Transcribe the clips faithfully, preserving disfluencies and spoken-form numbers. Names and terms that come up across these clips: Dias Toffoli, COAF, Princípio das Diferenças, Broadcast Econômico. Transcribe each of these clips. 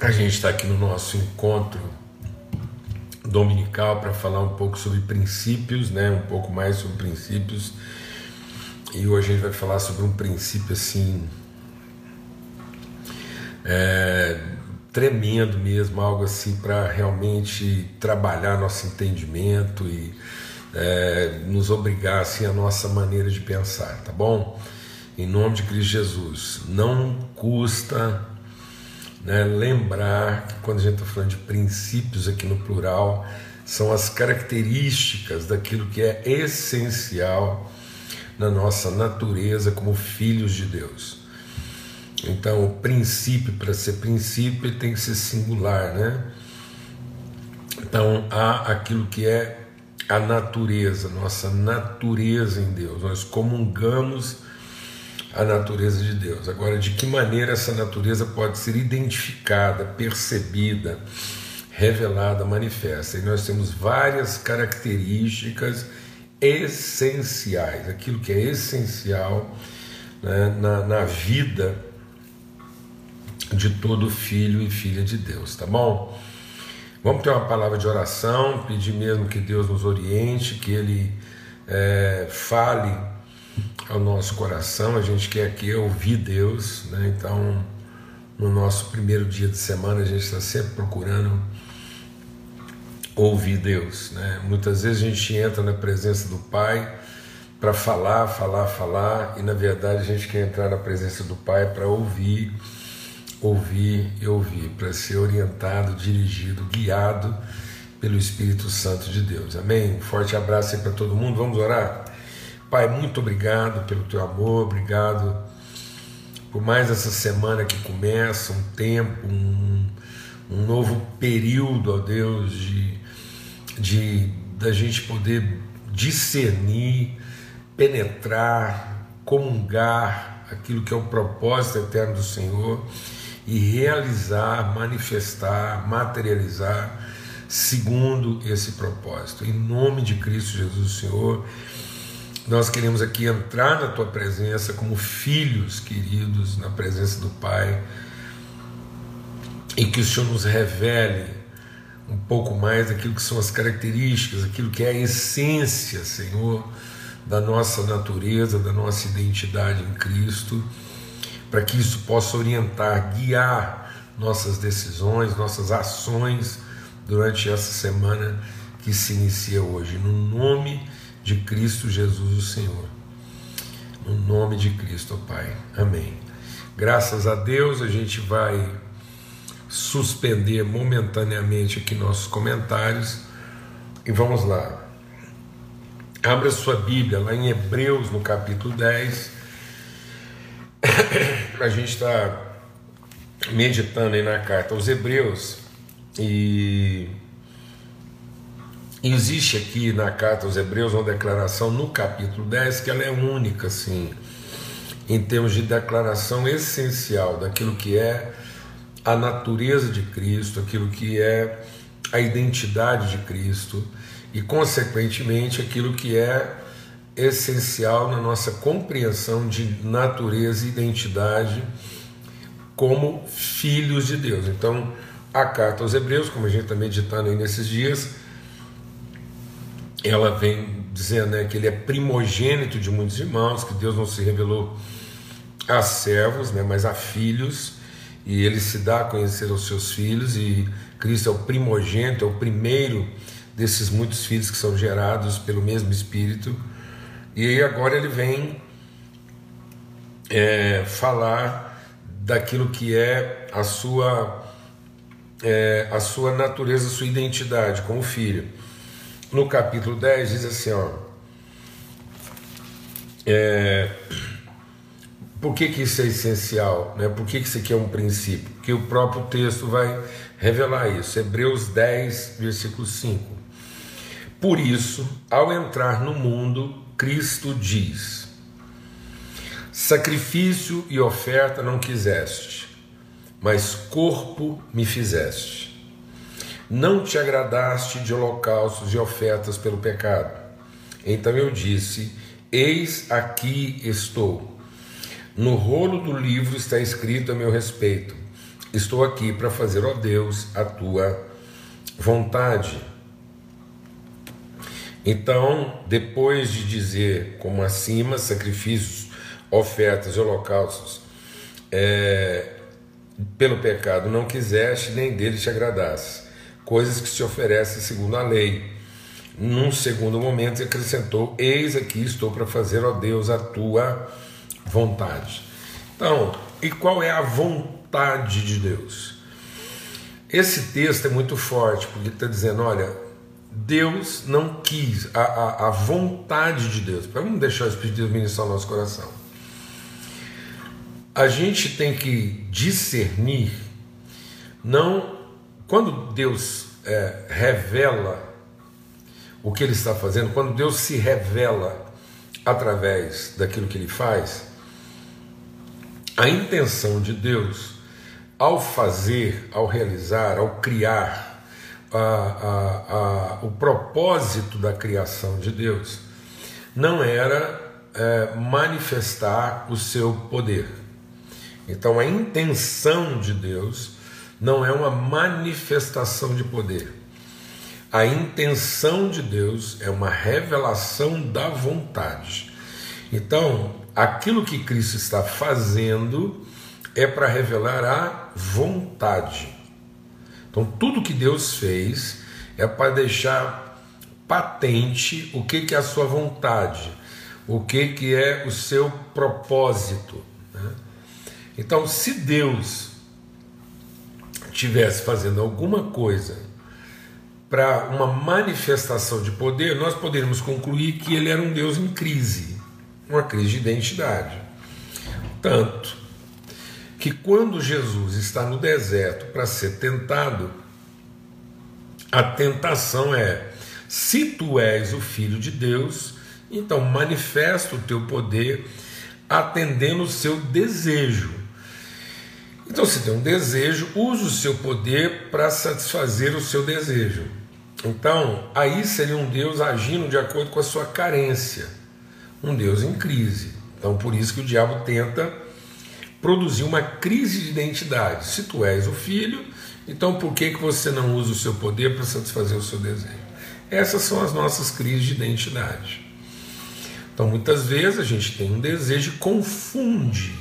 A gente está aqui no nosso encontro dominical para falar um pouco sobre princípios, né? Um pouco mais sobre princípios. E hoje a gente vai falar sobre um princípio assim é, tremendo mesmo, algo assim para realmente trabalhar nosso entendimento e é, nos obrigar assim a nossa maneira de pensar, tá bom? Em nome de Cristo Jesus, não custa, né, lembrar que quando a gente está falando de princípios aqui no plural, são as características daquilo que é essencial na nossa natureza como filhos de Deus. Então o princípio, para ser princípio, ele tem que ser singular, né? Então há aquilo que é a natureza, nossa natureza em Deus, nós comungamos a natureza de Deus. Agora, de que maneira essa natureza pode ser identificada, percebida, revelada, manifesta? E nós temos várias características essenciais, aquilo que é essencial, né, na, na vida de todo filho e filha de Deus, tá bom? Vamos ter uma palavra de oração, pedir mesmo que Deus nos oriente, que Ele é, fale ao nosso coração. A gente quer aqui ouvir Deus, né? Então no nosso primeiro dia de semana a gente está sempre procurando ouvir Deus, né? Muitas vezes a gente entra na presença do Pai para falar, falar, falar, e na verdade a gente quer entrar na presença do Pai para ouvir, ouvir e ouvir, para ser orientado, dirigido, guiado pelo Espírito Santo de Deus, amém? Um forte abraço aí para todo mundo, vamos orar? Pai, muito obrigado pelo Teu amor, obrigado por mais essa semana que começa, um tempo, um, um novo período, ó Deus, de, de, da gente poder discernir, penetrar, comungar aquilo que é o propósito eterno do Senhor e realizar, manifestar, materializar segundo esse propósito. Em nome de Cristo Jesus, Senhor, nós queremos aqui entrar na Tua presença como filhos queridos, na presença do Pai, e que o Senhor nos revele um pouco mais daquilo que são as características, aquilo que é a essência, Senhor, da nossa natureza, da nossa identidade em Cristo, para que isso possa orientar, guiar nossas decisões, nossas ações durante essa semana que se inicia hoje. No nome de Cristo Jesus, o Senhor. No nome de Cristo, ó Pai. Amém. Graças a Deus, a gente vai suspender momentaneamente aqui nossos comentários e vamos lá. Abra sua Bíblia lá em Hebreus, no capítulo dez. A gente está meditando aí na carta aos Hebreus e existe aqui na carta aos Hebreus uma declaração no capítulo dez que ela é única, assim, em termos de declaração essencial daquilo que é a natureza de Cristo, aquilo que é a identidade de Cristo e, consequentemente, aquilo que é essencial na nossa compreensão de natureza e identidade como filhos de Deus. Então, a carta aos Hebreus, como a gente está meditando aí nesses dias, ela vem dizendo, né, que ele é primogênito de muitos irmãos, que Deus não se revelou a servos, né, mas a filhos, e ele se dá a conhecer aos seus filhos, e Cristo é o primogênito, é o primeiro desses muitos filhos que são gerados pelo mesmo Espírito. E aí agora ele vem é, falar daquilo que é a sua, é, a sua natureza, a sua identidade como filho. No capítulo dez diz assim, ó, é, por que que isso é essencial, né? Por que que isso aqui é um princípio? Porque o próprio texto vai revelar isso. Hebreus dez, versículo cinco. Por isso, ao entrar no mundo, Cristo diz: sacrifício e oferta não quiseste, mas corpo me fizeste. Não te agradaste de holocaustos e ofertas pelo pecado. Então eu disse: eis aqui estou. No rolo do livro está escrito a meu respeito: estou aqui para fazer, ó Deus, a tua vontade. Então, depois de dizer como acima, sacrifícios, ofertas e holocaustos, é, pelo pecado não quiseste, nem dele te agradasse, coisas que se oferecem segundo a lei. Num segundo momento acrescentou: eis aqui estou para fazer, ó Deus, a tua vontade. Então, e qual é a vontade de Deus? Esse texto é muito forte, porque está dizendo, olha, Deus não quis, a, a, a vontade de Deus. Vamos deixar o Espírito de Deus ministrar o nosso coração. A gente tem que discernir, não, quando Deus é, revela o que ele está fazendo, quando Deus se revela através daquilo que ele faz, a intenção de Deus ao fazer, ao realizar, ao criar, a, a, a, o propósito da criação de Deus não era é, manifestar o seu poder. Então a intenção de Deus não é uma manifestação de poder. A intenção de Deus é uma revelação da vontade. Então, aquilo que Cristo está fazendo é para revelar a vontade. Então, tudo que Deus fez é para deixar patente o que que é a sua vontade, o que que é o seu propósito, né? Então, se Deus estivesse fazendo alguma coisa para uma manifestação de poder, nós poderíamos concluir que ele era um Deus em crise, uma crise de identidade. Tanto que quando Jesus está no deserto para ser tentado, a tentação é: se tu és o Filho de Deus, então manifesta o teu poder atendendo o seu desejo. Então, se tem um desejo, use o seu poder para satisfazer o seu desejo. Então, aí seria um Deus agindo de acordo com a sua carência, um Deus em crise. Então, por isso que o diabo tenta produzir uma crise de identidade. Se tu és o filho, então por que que você não usa o seu poder para satisfazer o seu desejo? Essas são as nossas crises de identidade. Então, muitas vezes a gente tem um desejo e confunde,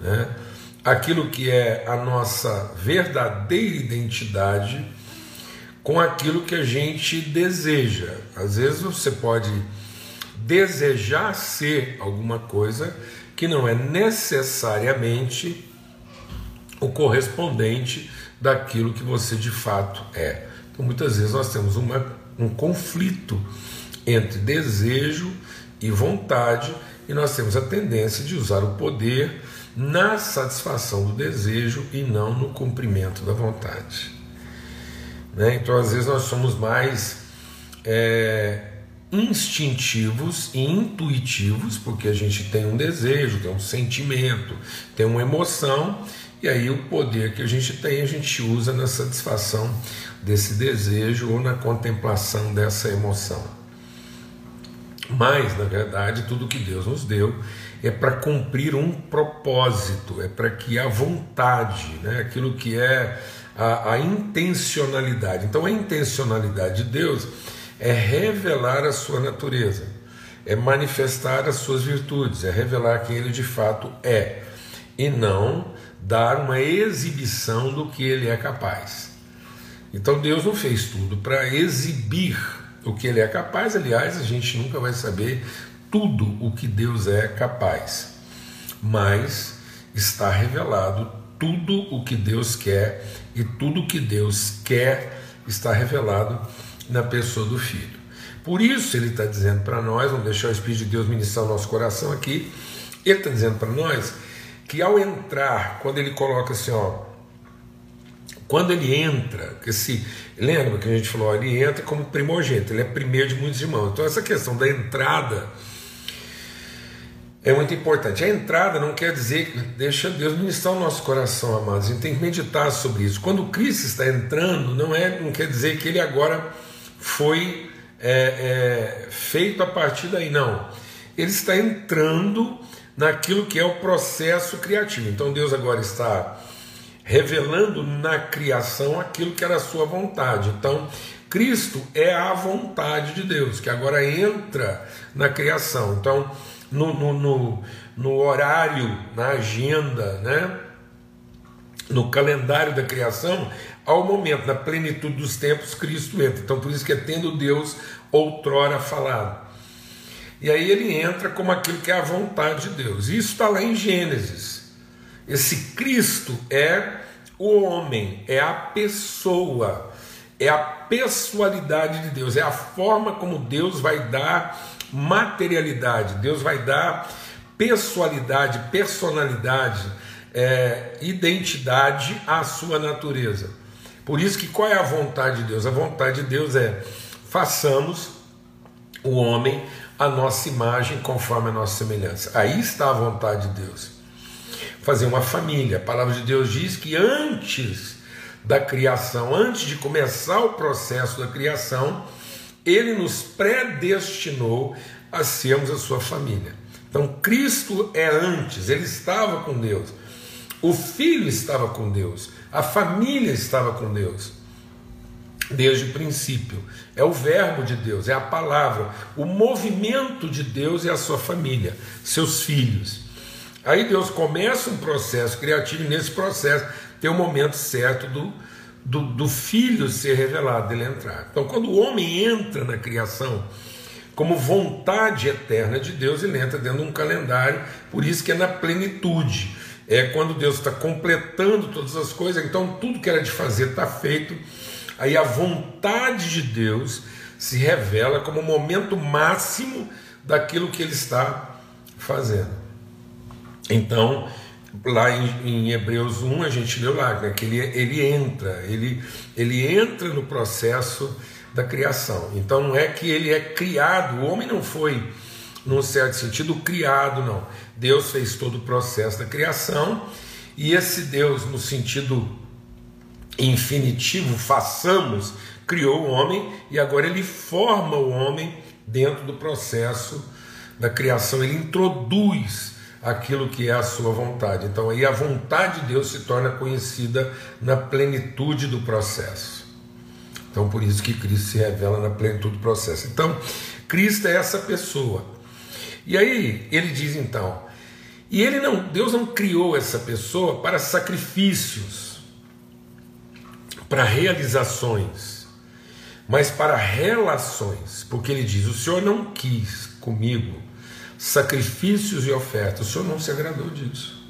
né, aquilo que é a nossa verdadeira identidade com aquilo que a gente deseja. Às vezes você pode desejar ser alguma coisa que não é necessariamente o correspondente daquilo que você de fato é. Então, muitas vezes nós temos uma, um conflito entre desejo e vontade, e nós temos a tendência de usar o poder na satisfação do desejo e não no cumprimento da vontade, né? Então, às vezes nós somos mais é, instintivos e intuitivos, porque a gente tem um desejo, tem um sentimento, tem uma emoção, e aí o poder que a gente tem a gente usa na satisfação desse desejo ou na contemplação dessa emoção. Mas, na verdade, tudo que Deus nos deu é para cumprir um propósito, é para que a vontade, né, aquilo que é a, a intencionalidade. Então, a intencionalidade de Deus é revelar a sua natureza, é manifestar as suas virtudes, é revelar quem ele de fato é, e não dar uma exibição do que ele é capaz. Então, Deus não fez tudo para exibir o que ele é capaz. Aliás, a gente nunca vai saber tudo o que Deus é capaz, mas está revelado tudo o que Deus quer, e tudo o que Deus quer está revelado na pessoa do Filho. Por isso ele está dizendo para nós, vamos deixar o Espírito de Deus ministrar o nosso coração aqui, ele está dizendo para nós que ao entrar, quando ele coloca assim, ó, quando ele entra, esse, lembra que a gente falou, ó, ele entra como primogênito, ele é primeiro de muitos irmãos. Então essa questão da entrada é muito importante. A entrada não quer dizer que deixa Deus ministrar o nosso coração, amados. A gente tem que meditar sobre isso. Quando Cristo está entrando, não, é, não quer dizer que ele agora foi é, é, feito a partir daí, não. Ele está entrando naquilo que é o processo criativo. Então Deus agora está revelando na criação aquilo que era a sua vontade. Então, Cristo é a vontade de Deus, que agora entra na criação. Então, no, no, no, no horário, na agenda, né? No calendário da criação, ao momento, na plenitude dos tempos, Cristo entra. Então, por isso que é tendo Deus outrora falado. E aí ele entra como aquilo que é a vontade de Deus. Isso está lá em Gênesis. Esse Cristo é o homem, é a pessoa, é a pessoalidade de Deus, é a forma como Deus vai dar materialidade, Deus vai dar pessoalidade, personalidade, é, identidade à sua natureza. Por isso que qual é a vontade de Deus? A vontade de Deus é: façamos o homem a nossa imagem conforme a nossa semelhança. Aí está a vontade de Deus. Fazer uma família. A palavra de Deus diz que antes da criação, antes de começar o processo da criação, ele nos predestinou a sermos a sua família. Então Cristo é antes, ele estava com Deus. O Filho estava com Deus, a família estava com Deus, desde o princípio. É o verbo de Deus, é a palavra, o movimento de Deus é a sua família, seus filhos. Aí Deus começa um processo criativo e nesse processo tem o momento certo do, do, do Filho ser revelado, dele entrar. Então quando o homem entra na criação como vontade eterna de Deus, ele entra dentro de um calendário, por isso que é na plenitude. É quando Deus está completando todas as coisas, então tudo que era de fazer está feito. Aí a vontade de Deus se revela como o momento máximo daquilo que ele está fazendo. Então, lá em, em Hebreus um, a gente leu lá, né, que ele, ele entra, ele, ele entra no processo da criação. Então não é que ele é criado, o homem não foi, num certo sentido, criado, não. Deus fez todo o processo da criação, e esse Deus, no sentido infinitivo, façamos, criou o homem, e agora ele forma o homem dentro do processo da criação, ele introduz aquilo que é a sua vontade. Então aí a vontade de Deus se torna conhecida na plenitude do processo. Então por isso que Cristo se revela na plenitude do processo. Então Cristo é essa pessoa. E aí ele diz então, e ele não, Deus não criou essa pessoa para sacrifícios, para realizações, mas para relações, porque ele diz: o Senhor não quis comigo sacrifícios e ofertas, o Senhor não se agradou disso.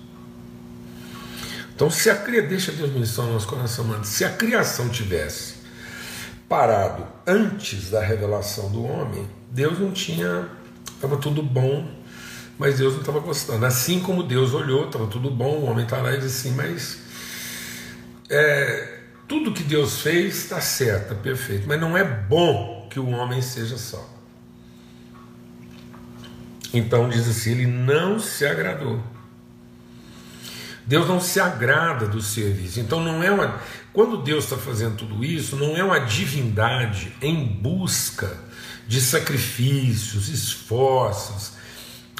Então se a criação, deixa Deus ministrar no nosso coração, mano, se a criação tivesse parado antes da revelação do homem, Deus não tinha, estava tudo bom, mas Deus não estava gostando. Assim como Deus olhou, estava tudo bom, o homem está lá e diz assim, mas é... tudo que Deus fez está certo, está perfeito, mas não é bom que o homem seja salvo. Então diz assim, ele não se agradou. Deus não se agrada do serviço. Então não é uma... quando Deus está fazendo tudo isso, não é uma divindade em busca de sacrifícios, esforços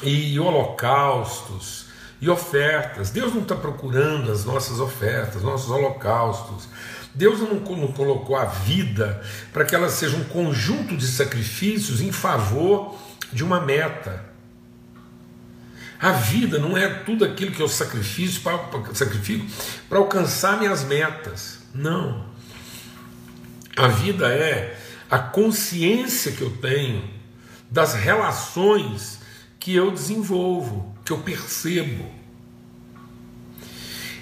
e holocaustos e ofertas. Deus não está procurando as nossas ofertas, nossos holocaustos. Deus não colocou a vida para que ela seja um conjunto de sacrifícios em favor de uma meta. A vida não é tudo aquilo que eu sacrifico para alcançar minhas metas. Não. A vida é a consciência que eu tenho das relações que eu desenvolvo, que eu percebo.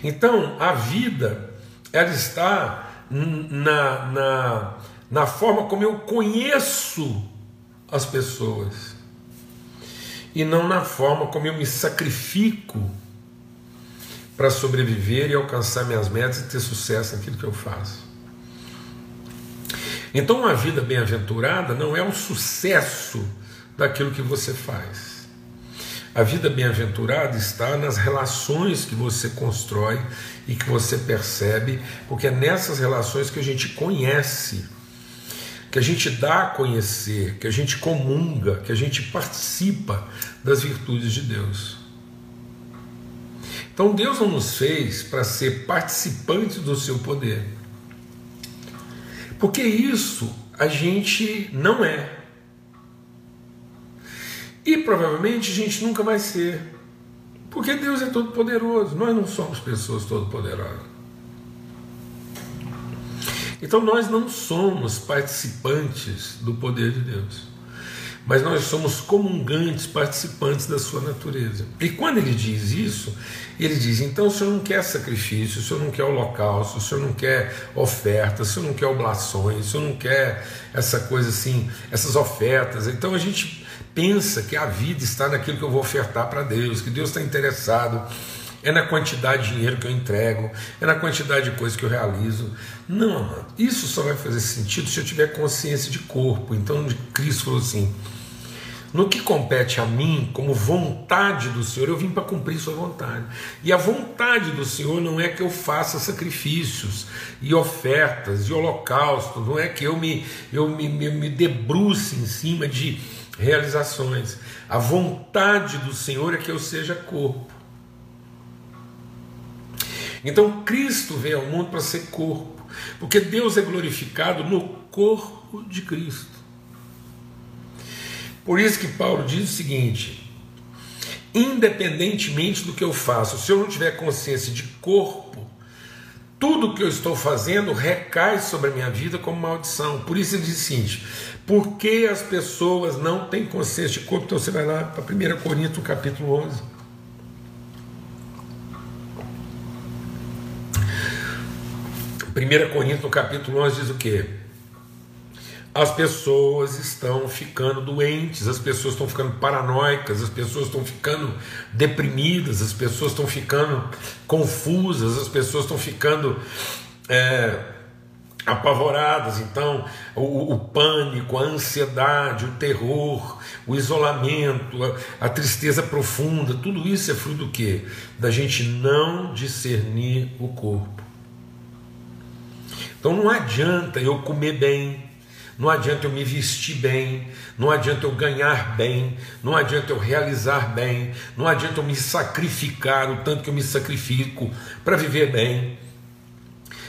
Então a vida, ela está na, na, na forma como eu conheço as pessoas, e não na forma como eu me sacrifico para sobreviver e alcançar minhas metas e ter sucesso naquilo que eu faço. Então uma vida bem-aventurada não é um sucesso daquilo que você faz. A vida bem-aventurada está nas relações que você constrói e que você percebe, porque é nessas relações que a gente conhece, que a gente dá a conhecer, que a gente comunga, que a gente participa das virtudes de Deus. Então Deus não nos fez para ser participantes do seu poder, porque isso a gente não é. E provavelmente a gente nunca vai ser, porque Deus é todo poderoso, nós não somos pessoas todo poderosas. Então nós não somos participantes do poder de Deus, mas nós somos comungantes, participantes da sua natureza. E quando ele diz isso, ele diz, então o Senhor não quer sacrifício, o Senhor não quer holocausto, o Senhor não quer ofertas, o Senhor não quer oblações, o Senhor não quer essa coisa assim, essas ofertas. Então a gente pensa que a vida está naquilo que eu vou ofertar para Deus, que Deus está interessado, é na quantidade de dinheiro que eu entrego, é na quantidade de coisas que eu realizo. Não, amado, isso só vai fazer sentido se eu tiver consciência de corpo. Então Cristo falou assim, no que compete a mim, como vontade do Senhor, eu vim para cumprir sua vontade. E a vontade do Senhor não é que eu faça sacrifícios e ofertas e holocausto, não é que eu me, eu me, me, me debruce em cima de realizações. A vontade do Senhor é que eu seja corpo. Então Cristo veio ao mundo para ser corpo, porque Deus é glorificado no corpo de Cristo. Por isso que Paulo diz o seguinte, independentemente do que eu faço, se eu não tiver consciência de corpo, tudo que eu estou fazendo recai sobre a minha vida como maldição. Por isso ele diz o seguinte, por que as pessoas não têm consciência de corpo? Então você vai lá para primeira Coríntios capítulo onze. primeira Coríntios capítulo onze diz o quê? As pessoas estão ficando doentes, as pessoas estão ficando paranoicas, as pessoas estão ficando deprimidas, as pessoas estão ficando confusas, as pessoas estão ficando é, apavoradas. Então o, o pânico, a ansiedade, o terror, o isolamento, a, a tristeza profunda, tudo isso é fruto do quê? Da gente não discernir o corpo. Então não adianta eu comer bem, não adianta eu me vestir bem, não adianta eu ganhar bem, não adianta eu realizar bem, não adianta eu me sacrificar o tanto que eu me sacrifico para viver bem.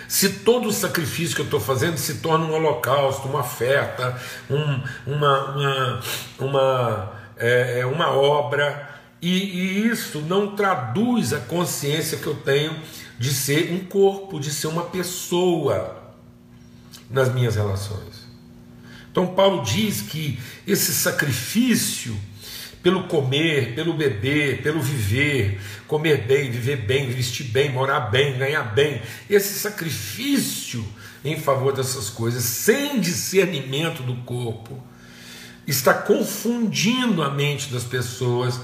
Se todo o sacrifício que eu estou fazendo se torna um holocausto, uma oferta, um, uma, uma, uma, é, uma obra, e, e isso não traduz a consciência que eu tenho de ser um corpo, de ser uma pessoa nas minhas relações. Então Paulo diz que esse sacrifício pelo comer, pelo beber, pelo viver, comer bem, viver bem, vestir bem, morar bem, ganhar bem, esse sacrifício em favor dessas coisas, sem discernimento do corpo, está confundindo a mente das pessoas,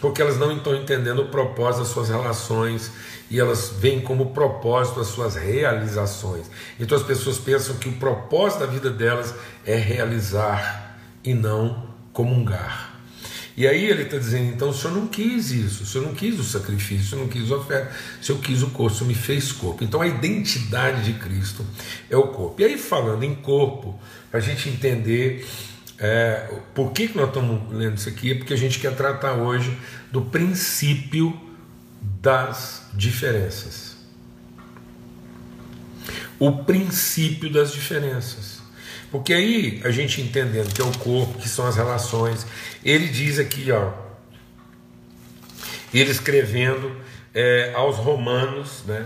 porque elas não estão entendendo o propósito das suas relações e elas veem como propósito as suas realizações. Então as pessoas pensam que o propósito da vida delas é realizar e não comungar. E aí ele está dizendo, então o Senhor não quis isso, o Senhor não quis o sacrifício, o Senhor não quis a oferta, o Senhor quis o corpo, o Senhor me fez corpo. Então a identidade de Cristo é o corpo. E aí falando em corpo, para a gente entender... É, por que, que nós estamos lendo isso aqui? Porque a gente quer tratar hoje do princípio das diferenças. O princípio das diferenças. Porque aí a gente entendendo que é o corpo, que são as relações. Ele diz aqui, ó, ele escrevendo é, aos Romanos, né,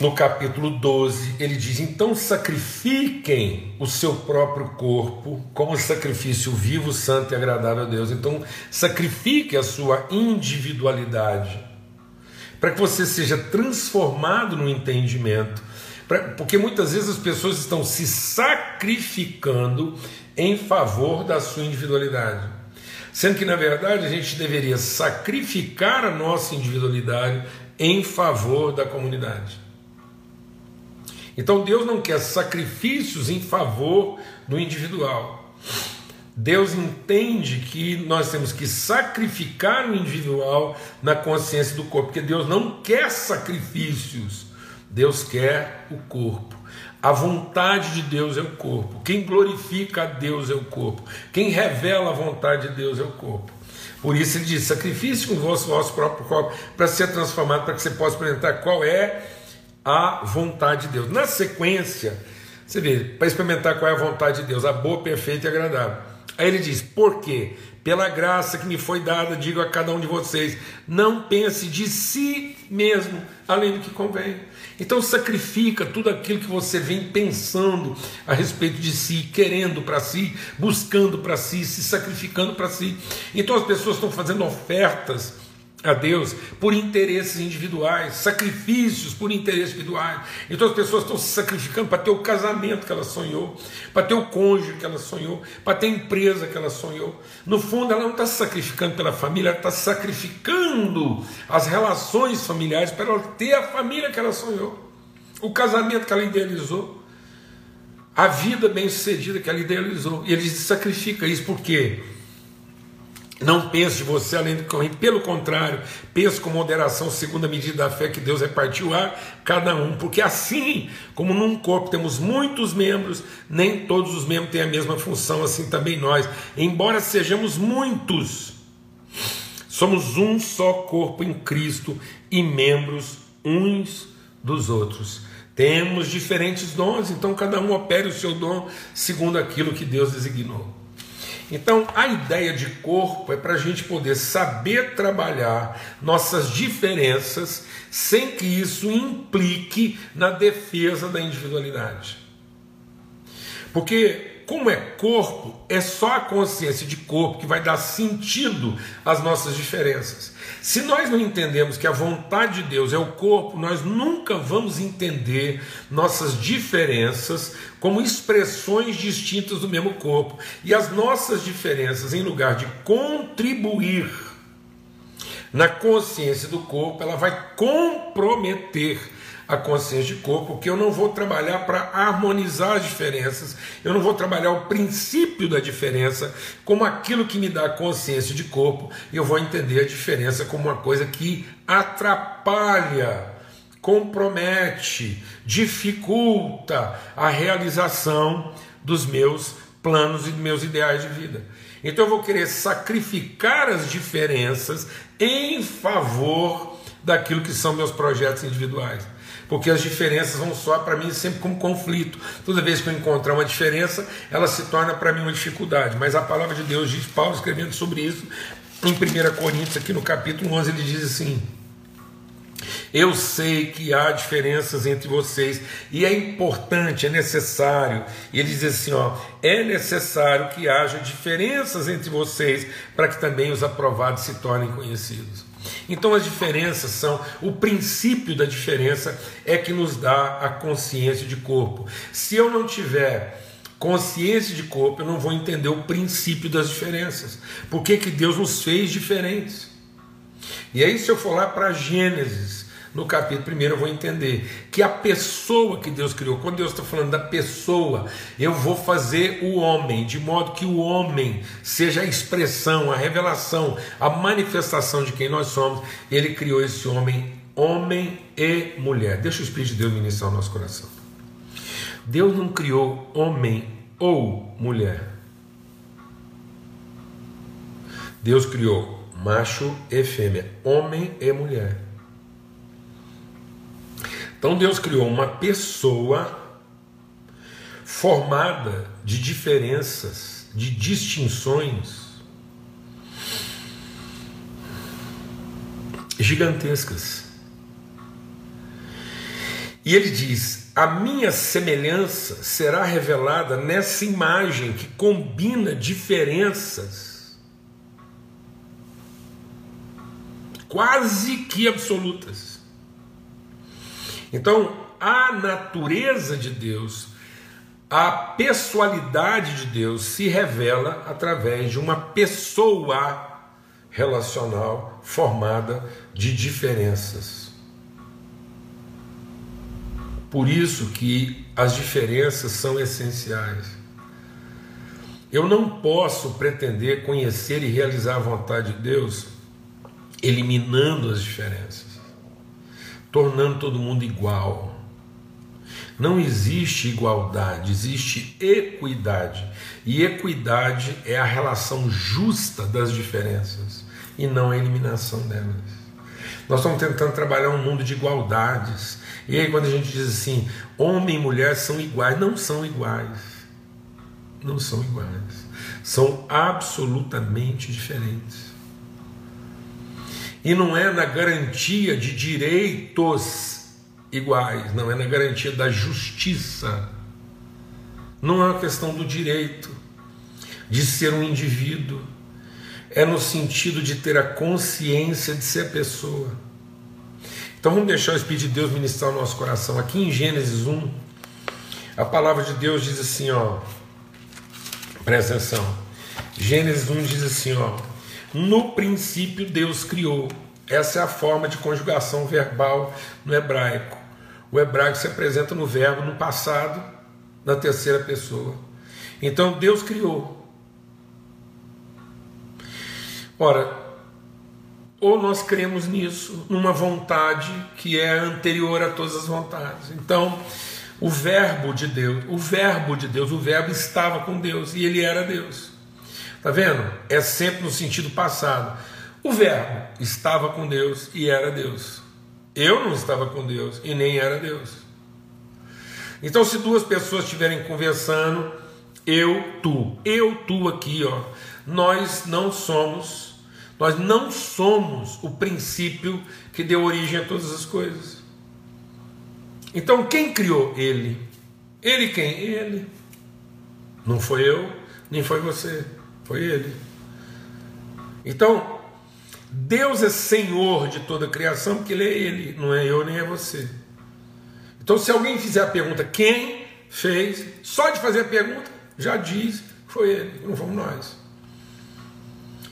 no capítulo doze, ele diz, então sacrifiquem o seu próprio corpo como sacrifício vivo, santo e agradável a Deus. Então sacrifique a sua individualidade, para que você seja transformado no entendimento, pra, porque muitas vezes as pessoas estão se sacrificando em favor da sua individualidade, sendo que na verdade a gente deveria sacrificar a nossa individualidade em favor da comunidade. Então Deus não quer sacrifícios em favor do individual. Deus entende que nós temos que sacrificar o individual na consciência do corpo, porque Deus não quer sacrifícios, Deus quer o corpo. A vontade de Deus é o corpo. Quem glorifica a Deus é o corpo. Quem revela a vontade de Deus é o corpo. Por isso ele diz, sacrifique com o vosso, vosso próprio corpo para ser transformado, para que você possa experimentar qual é a vontade de Deus. Na sequência, você vê, para experimentar qual é a vontade de Deus, a boa, perfeita e agradável. Aí ele diz, por quê? Pela graça que me foi dada, digo a cada um de vocês, não pense de si mesmo, além do que convém. Então sacrifica tudo aquilo que você vem pensando a respeito de si, querendo para si, buscando para si, se sacrificando para si. Então as pessoas estão fazendo ofertas a Deus por interesses individuais, sacrifícios por interesses individuais. Então as pessoas estão se sacrificando para ter o casamento que ela sonhou, para ter o cônjuge que ela sonhou, para ter a empresa que ela sonhou. No fundo, ela não está se sacrificando pela família, ela está sacrificando as relações familiares para ela ter a família que ela sonhou, o casamento que ela idealizou, a vida bem-sucedida que ela idealizou. E ele diz, sacrifica isso por quê? Não pense de você além do que, pelo contrário, pense com moderação, segundo a medida da fé que Deus repartiu a cada um, porque assim como num corpo temos muitos membros, nem todos os membros têm a mesma função, assim também nós, embora sejamos muitos, somos um só corpo em Cristo e membros uns dos outros. Temos diferentes dons, então cada um opere o seu dom segundo aquilo que Deus designou. Então a ideia de corpo é para a gente poder saber trabalhar nossas diferenças sem que isso implique na defesa da individualidade. Porque como é corpo, é só a consciência de corpo que vai dar sentido às nossas diferenças. Se nós não entendemos que a vontade de Deus é o corpo, nós nunca vamos entender nossas diferenças como expressões distintas do mesmo corpo. E as nossas diferenças, em lugar de contribuir na consciência do corpo, ela vai comprometer a consciência de corpo, porque eu não vou trabalhar para harmonizar as diferenças, eu não vou trabalhar o princípio da diferença como aquilo que me dá a consciência de corpo, eu vou entender a diferença como uma coisa que atrapalha, compromete, dificulta a realização dos meus planos e dos meus ideais de vida. Então eu vou querer sacrificar as diferenças em favor daquilo que são meus projetos individuais, porque as diferenças vão soar para mim sempre como conflito. Toda vez que eu encontrar uma diferença, ela se torna para mim uma dificuldade. Mas a palavra de Deus diz, Paulo escrevendo sobre isso, em primeira Coríntios, aqui no capítulo onze, ele diz assim, eu sei que há diferenças entre vocês, e é importante, é necessário, e ele diz assim, ó, é necessário que haja diferenças entre vocês, para que também os aprovados se tornem conhecidos. Então as diferenças são, o princípio da diferença é que nos dá a consciência de corpo. Se eu não tiver consciência de corpo, eu não vou entender o princípio das diferenças. Por que que Deus nos fez diferentes? E aí, se eu for lá para Gênesis, no capítulo um, eu vou entender que a pessoa que Deus criou, quando Deus está falando da pessoa, eu vou fazer o homem, de modo que o homem seja a expressão, a revelação, a manifestação de quem nós somos. Ele criou esse homem, homem e mulher. Deixa o Espírito de Deus ministrar o nosso coração. Deus não criou homem ou mulher. Deus criou macho e fêmea, homem e mulher. Então Deus criou uma pessoa formada de diferenças, de distinções gigantescas. E ele diz, a minha semelhança será revelada nessa imagem que combina diferenças quase que absolutas. Então, a natureza de Deus, a pessoalidade de Deus se revela através de uma pessoa relacional formada de diferenças. Por isso que as diferenças são essenciais. Eu não posso pretender conhecer e realizar a vontade de Deus eliminando as diferenças, tornando todo mundo igual. Não existe igualdade, existe equidade. E equidade é a relação justa das diferenças. e não a eliminação delas. Nós estamos tentando trabalhar um mundo de igualdades. E aí quando a gente diz assim, homem e mulher são iguais, não são iguais. Não são iguais. São absolutamente diferentes. E não é na garantia de direitos iguais, não é na garantia da justiça. Não é uma questão do direito de ser um indivíduo. É no sentido de ter a consciência de ser a pessoa. Então vamos deixar o Espírito de Deus ministrar o nosso coração. Aqui em Gênesis um, a palavra de Deus diz assim, ó, presta atenção. Gênesis um diz assim, ó, no princípio Deus criou. Essa é a forma de conjugação verbal no hebraico. O hebraico se apresenta no verbo no passado, na terceira pessoa. Então Deus criou. Ora, ou nós cremos nisso, numa vontade que é anterior a todas as vontades. Então, o verbo de Deus, o verbo de Deus, o verbo estava com Deus e ele era Deus. Tá vendo? É sempre no sentido passado. O verbo estava com Deus e era Deus. Eu não estava com Deus e nem era Deus. Então, se duas pessoas estiverem conversando, eu, tu, eu, tu aqui, ó, nós não somos Nós não somos o princípio que deu origem a todas as coisas. Então quem criou ele? Ele quem? Ele. Não foi eu, nem foi você. Foi ele. Então, Deus é Senhor de toda a criação, porque ele é ele. Não é eu, nem é você. Então se alguém fizer a pergunta, quem fez? Só de fazer a pergunta, já diz, foi ele. Não fomos nós.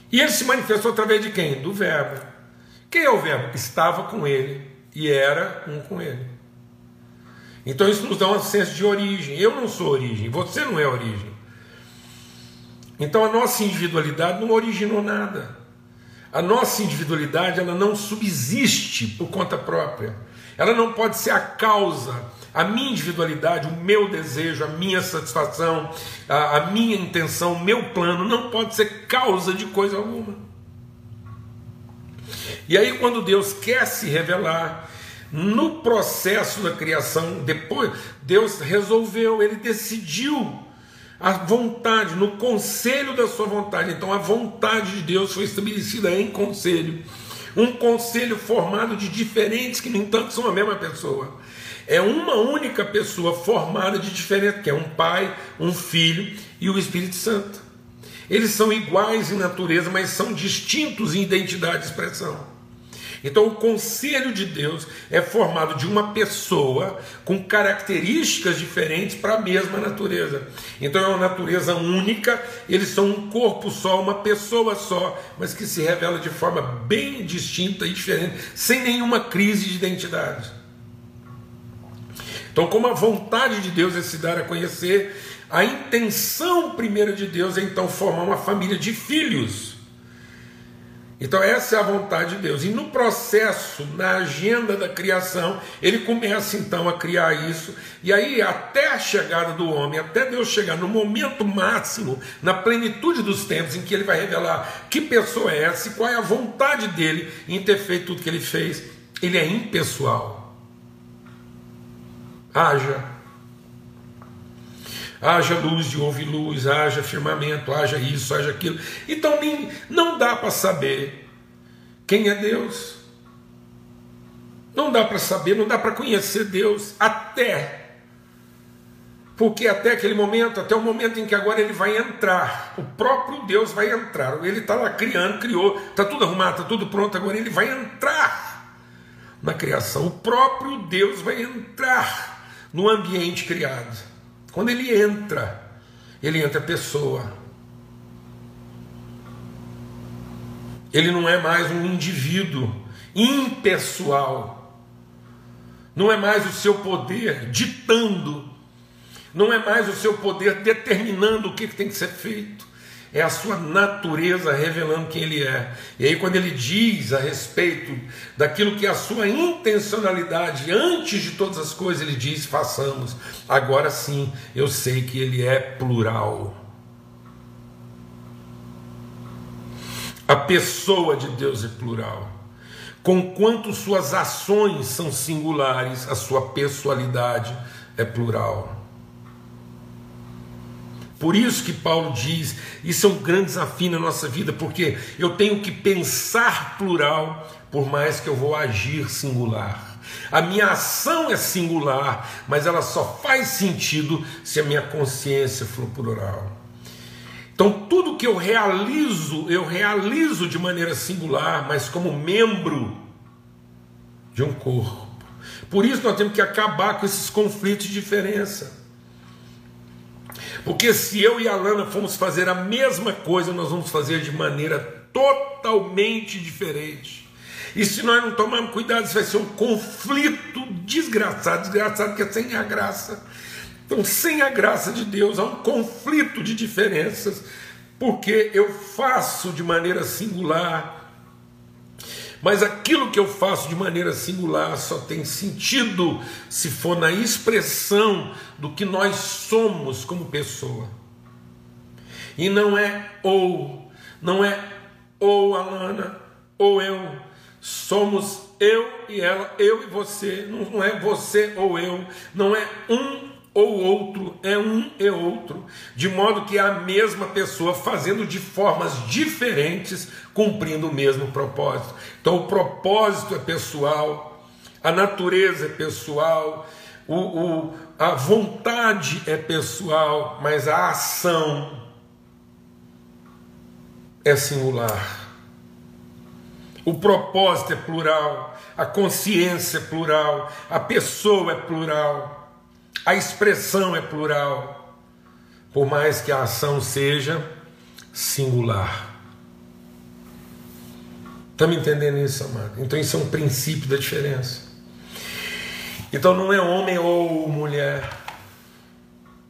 E ele se manifestou através de quem? Do verbo. Quem é o verbo? Estava com ele e era um com ele. Então isso nos dá um senso de origem. Eu não sou origem, você não é origem. Então a nossa individualidade não originou nada. A nossa individualidade, ela não subsiste por conta própria. Ela não pode ser a causa. A minha individualidade, o meu desejo, a minha satisfação, a, a minha intenção, o meu plano, não pode ser causa de coisa alguma. E aí quando Deus quer se revelar, no processo da criação, depois Deus resolveu, Ele decidiu a vontade, no conselho da sua vontade. Então a vontade de Deus foi estabelecida em conselho. Um conselho formado de diferentes que, no entanto, são a mesma pessoa. É uma única pessoa formada de diferente, que é um Pai, um Filho e o Espírito Santo. Eles são iguais em natureza, mas são distintos em identidade e expressão. Então o conselho de Deus é formado de uma pessoa com características diferentes para a mesma natureza. Então é uma natureza única, eles são um corpo só, uma pessoa só, mas que se revela de forma bem distinta e diferente, sem nenhuma crise de identidade. Então, como a vontade de Deus é se dar a conhecer, a intenção primeira de Deus é então formar uma família de filhos. Então essa é a vontade de Deus. E no processo, na agenda da criação, ele começa então a criar isso. E aí até a chegada do homem, até Deus chegar no momento máximo, na plenitude dos tempos, em que ele vai revelar que pessoa é essa e qual é a vontade dele em ter feito tudo que ele fez. Ele é impessoal. Haja, haja luz e houve luz, haja firmamento, haja isso, haja aquilo. Então nem, não dá para saber quem é Deus. Não dá para saber, não dá para conhecer Deus até, porque até aquele momento, até o momento em que agora ele vai entrar, o próprio Deus vai entrar. Ele está lá criando, criou, está tudo arrumado, está tudo pronto, agora ele vai entrar na criação. O próprio Deus vai entrar no ambiente criado. Quando ele entra, ele entra pessoa. Ele não é mais um indivíduo impessoal. Não é mais o seu poder ditando. Não é mais o seu poder determinando o que tem que ser feito. É a sua natureza revelando quem ele é. E aí quando ele diz a respeito daquilo que é a sua intencionalidade, antes de todas as coisas, ele diz, façamos. Agora sim, eu sei que ele é plural. A pessoa de Deus é plural. Conquanto suas ações são singulares, a sua pessoalidade é plural. Por isso que Paulo diz, isso é um grande desafio na nossa vida, porque eu tenho que pensar plural, por mais que eu vou agir singular. A minha ação é singular, mas ela só faz sentido se a minha consciência for plural. Então tudo que eu realizo, eu realizo de maneira singular, mas como membro de um corpo. Por isso nós temos que acabar com esses conflitos de diferença. Porque se eu e a Alana formos fazer a mesma coisa, nós vamos fazer de maneira totalmente diferente. E se nós não tomarmos cuidado, isso vai ser um conflito desgraçado. Desgraçado porque é sem a graça. Então, sem a graça de Deus, há um conflito de diferenças. Porque eu faço de maneira singular. Mas aquilo que eu faço de maneira singular só tem sentido se for na expressão do que nós somos como pessoa. E não é ou, não é ou Alana, ou eu. Somos eu e ela, eu e você. Não é você ou eu, não é um ou outro, é um e outro. De modo que é a mesma pessoa fazendo de formas diferentes, cumprindo o mesmo propósito. Então o propósito é pessoal, a natureza é pessoal, o, o, a vontade é pessoal, mas a ação é singular. O propósito é plural, a consciência é plural, a pessoa é plural. A expressão é plural, por mais que a ação seja singular. Estamos entendendo isso, amado? Então isso é um princípio da diferença. Então não é homem ou mulher,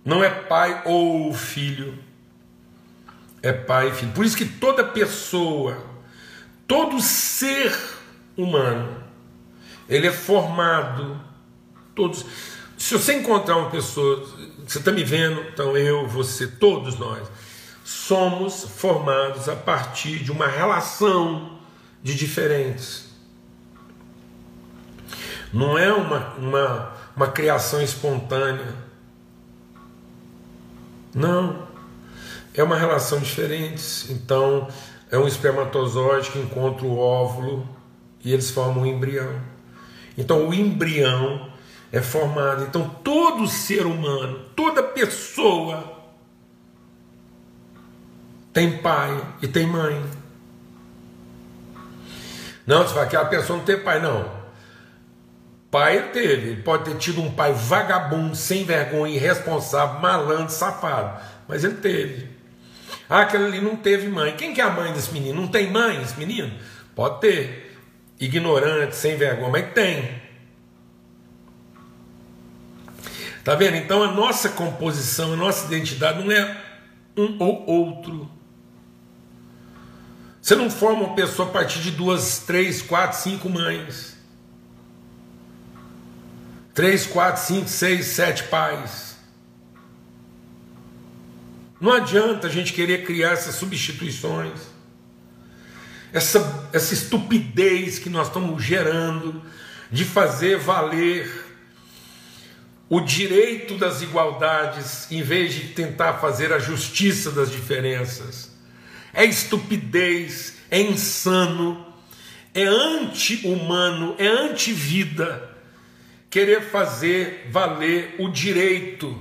não é pai ou filho, é pai e filho. Por isso que toda pessoa, todo ser humano, ele é formado, todos... Se você encontrar uma pessoa, você está me vendo, então eu, você, todos nós, somos formados a partir de uma relação de diferentes. Não é uma, uma, uma criação espontânea. Não. É uma relação diferente. Então, é um espermatozoide que encontra o óvulo e eles formam um embrião. Então, o embrião é formado. Então todo ser humano, toda pessoa tem pai e tem mãe. Não, você fala que a pessoa não tem pai, não. Pai teve, ele pode ter tido um pai vagabundo, sem vergonha, irresponsável, malandro, safado, mas ele teve. Ah, aquele ali não teve mãe. Quem que é a mãe desse menino? Não tem mãe esse menino? Pode ter. Ignorante, sem vergonha, mas tem. Tá vendo? Então a nossa composição, a nossa identidade não é um ou outro. Você não forma uma pessoa a partir de duas, três, quatro, cinco mães. Três, quatro, cinco, seis, sete pais. Não adianta a gente querer criar essas substituições. Essa, essa estupidez que nós estamos gerando de fazer valer o direito das igualdades, em vez de tentar fazer a justiça das diferenças. É estupidez, é insano, é anti-humano, é anti-vida querer fazer valer o direito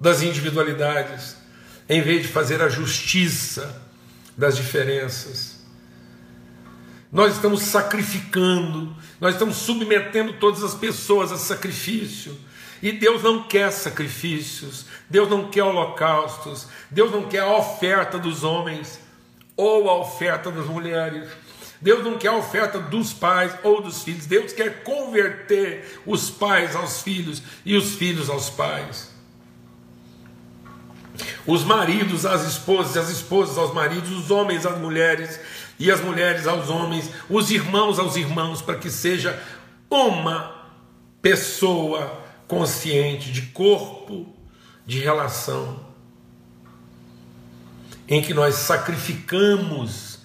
das individualidades, em vez de fazer a justiça das diferenças. Nós estamos sacrificando, nós estamos submetendo todas as pessoas a sacrifício. E Deus não quer sacrifícios, Deus não quer holocaustos, Deus não quer a oferta dos homens ou a oferta das mulheres. Deus não quer a oferta dos pais ou dos filhos. Deus quer converter os pais aos filhos e os filhos aos pais. Os maridos às esposas, as esposas aos maridos, os homens às mulheres e as mulheres aos homens, os irmãos aos irmãos, para que seja uma pessoa consciente de corpo, de relação. em que nós sacrificamos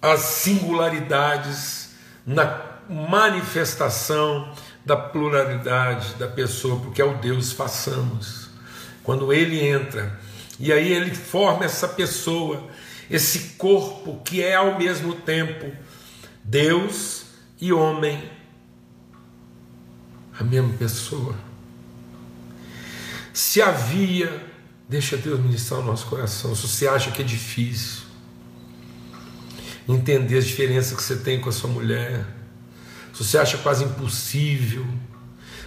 as singularidades na manifestação da pluralidade da pessoa, porque ao Deus façamos. Quando Ele entra, e aí Ele forma essa pessoa, esse corpo que é ao mesmo tempo Deus e homem, a mesma pessoa. Se havia, deixa Deus ministrar o nosso coração, se você acha que é difícil entender as diferenças que você tem com a sua mulher, se você acha quase impossível,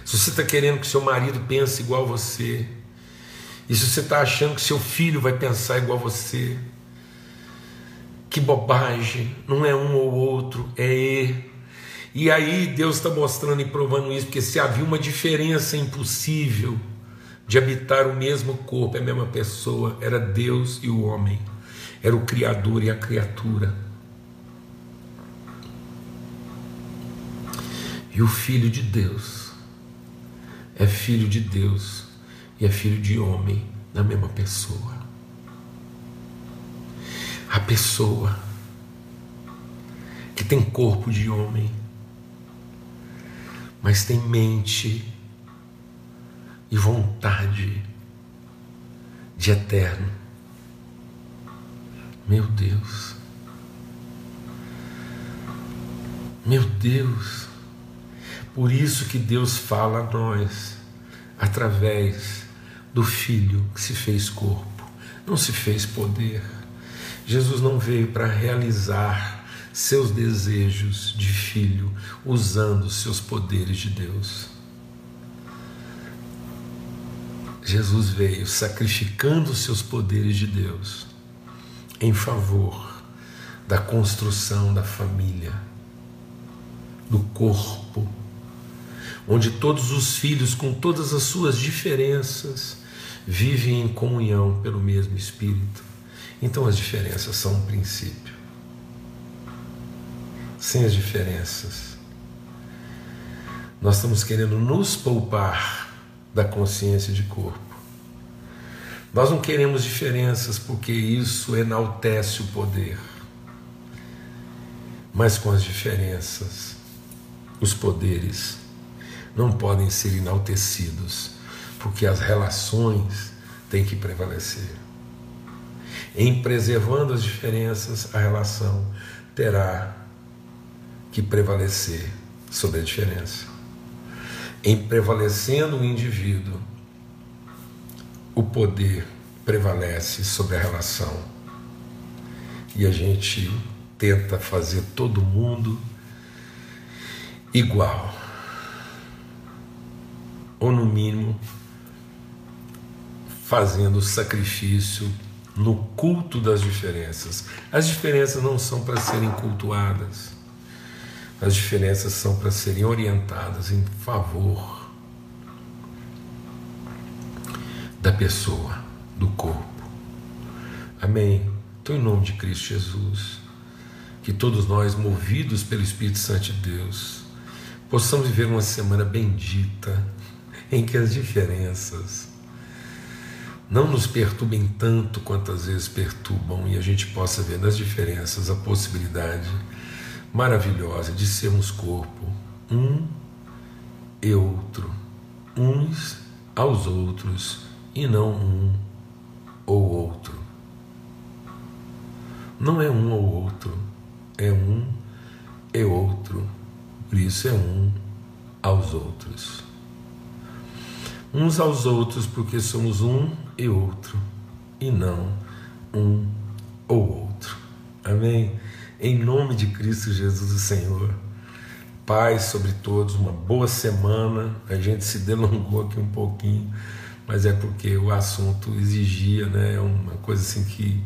se você está querendo que seu marido pense igual a você, e se você está achando que seu filho vai pensar igual a você, que bobagem, não é um ou outro, é ele. E aí Deus está mostrando e provando isso, porque se havia uma diferença impossível de habitar o mesmo corpo, a mesma pessoa, era Deus e o homem, era o Criador e a criatura. E o Filho de Deus é Filho de Deus e é Filho de homem na mesma pessoa. A pessoa que tem corpo de homem, mas tem mente e vontade de eterno. Meu Deus! Meu Deus! Por isso que Deus fala a nós através do Filho que se fez corpo, não se fez poder. Jesus não veio para realizar seus desejos de filho usando seus poderes de Deus. Jesus veio sacrificando seus poderes de Deus em favor da construção da família, do corpo, onde todos os filhos, com todas as suas diferenças, vivem em comunhão pelo mesmo Espírito. Então as diferenças são um princípio. Sem as diferenças, nós estamos querendo nos poupar da consciência de corpo. Nós não queremos diferenças porque isso enaltece o poder. Mas com as diferenças, os poderes não podem ser enaltecidos, porque as relações têm que prevalecer. Em preservando as diferenças, a relação terá que prevalecer sobre a diferença. Em prevalecendo o indivíduo, o poder prevalece sobre a relação. E a gente tenta fazer todo mundo igual, ou no mínimo fazendo sacrifício no culto das diferenças. As diferenças não são para serem cultuadas, as diferenças são para serem orientadas em favor da pessoa, do corpo. Amém? Então, em nome de Cristo Jesus, que todos nós, movidos pelo Espírito Santo de Deus, possamos viver uma semana bendita, em que as diferenças não nos perturbem tanto quanto às vezes perturbam, e a gente possa ver nas diferenças a possibilidade maravilhosa de sermos corpo, um e outro, uns aos outros e não um ou outro. Não é um ou outro, é um e outro, por isso é um aos outros. Uns aos outros, porque somos um e outro, e não um ou outro. Amém? Em nome de Cristo Jesus, o Senhor. Paz sobre todos, uma boa semana. A gente se delongou aqui um pouquinho, mas é porque o assunto exigia, né? Uma coisa assim que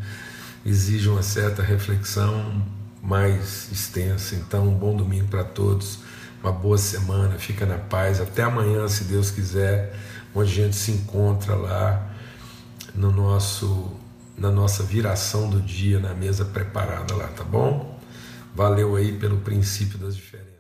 exige uma certa reflexão mais extensa. Então, um bom domingo para todos. Uma boa semana, fica na paz, até amanhã, se Deus quiser, onde a gente se encontra lá no nosso, na nossa viração do dia, na mesa preparada lá, tá bom? Valeu aí pelo princípio das diferenças.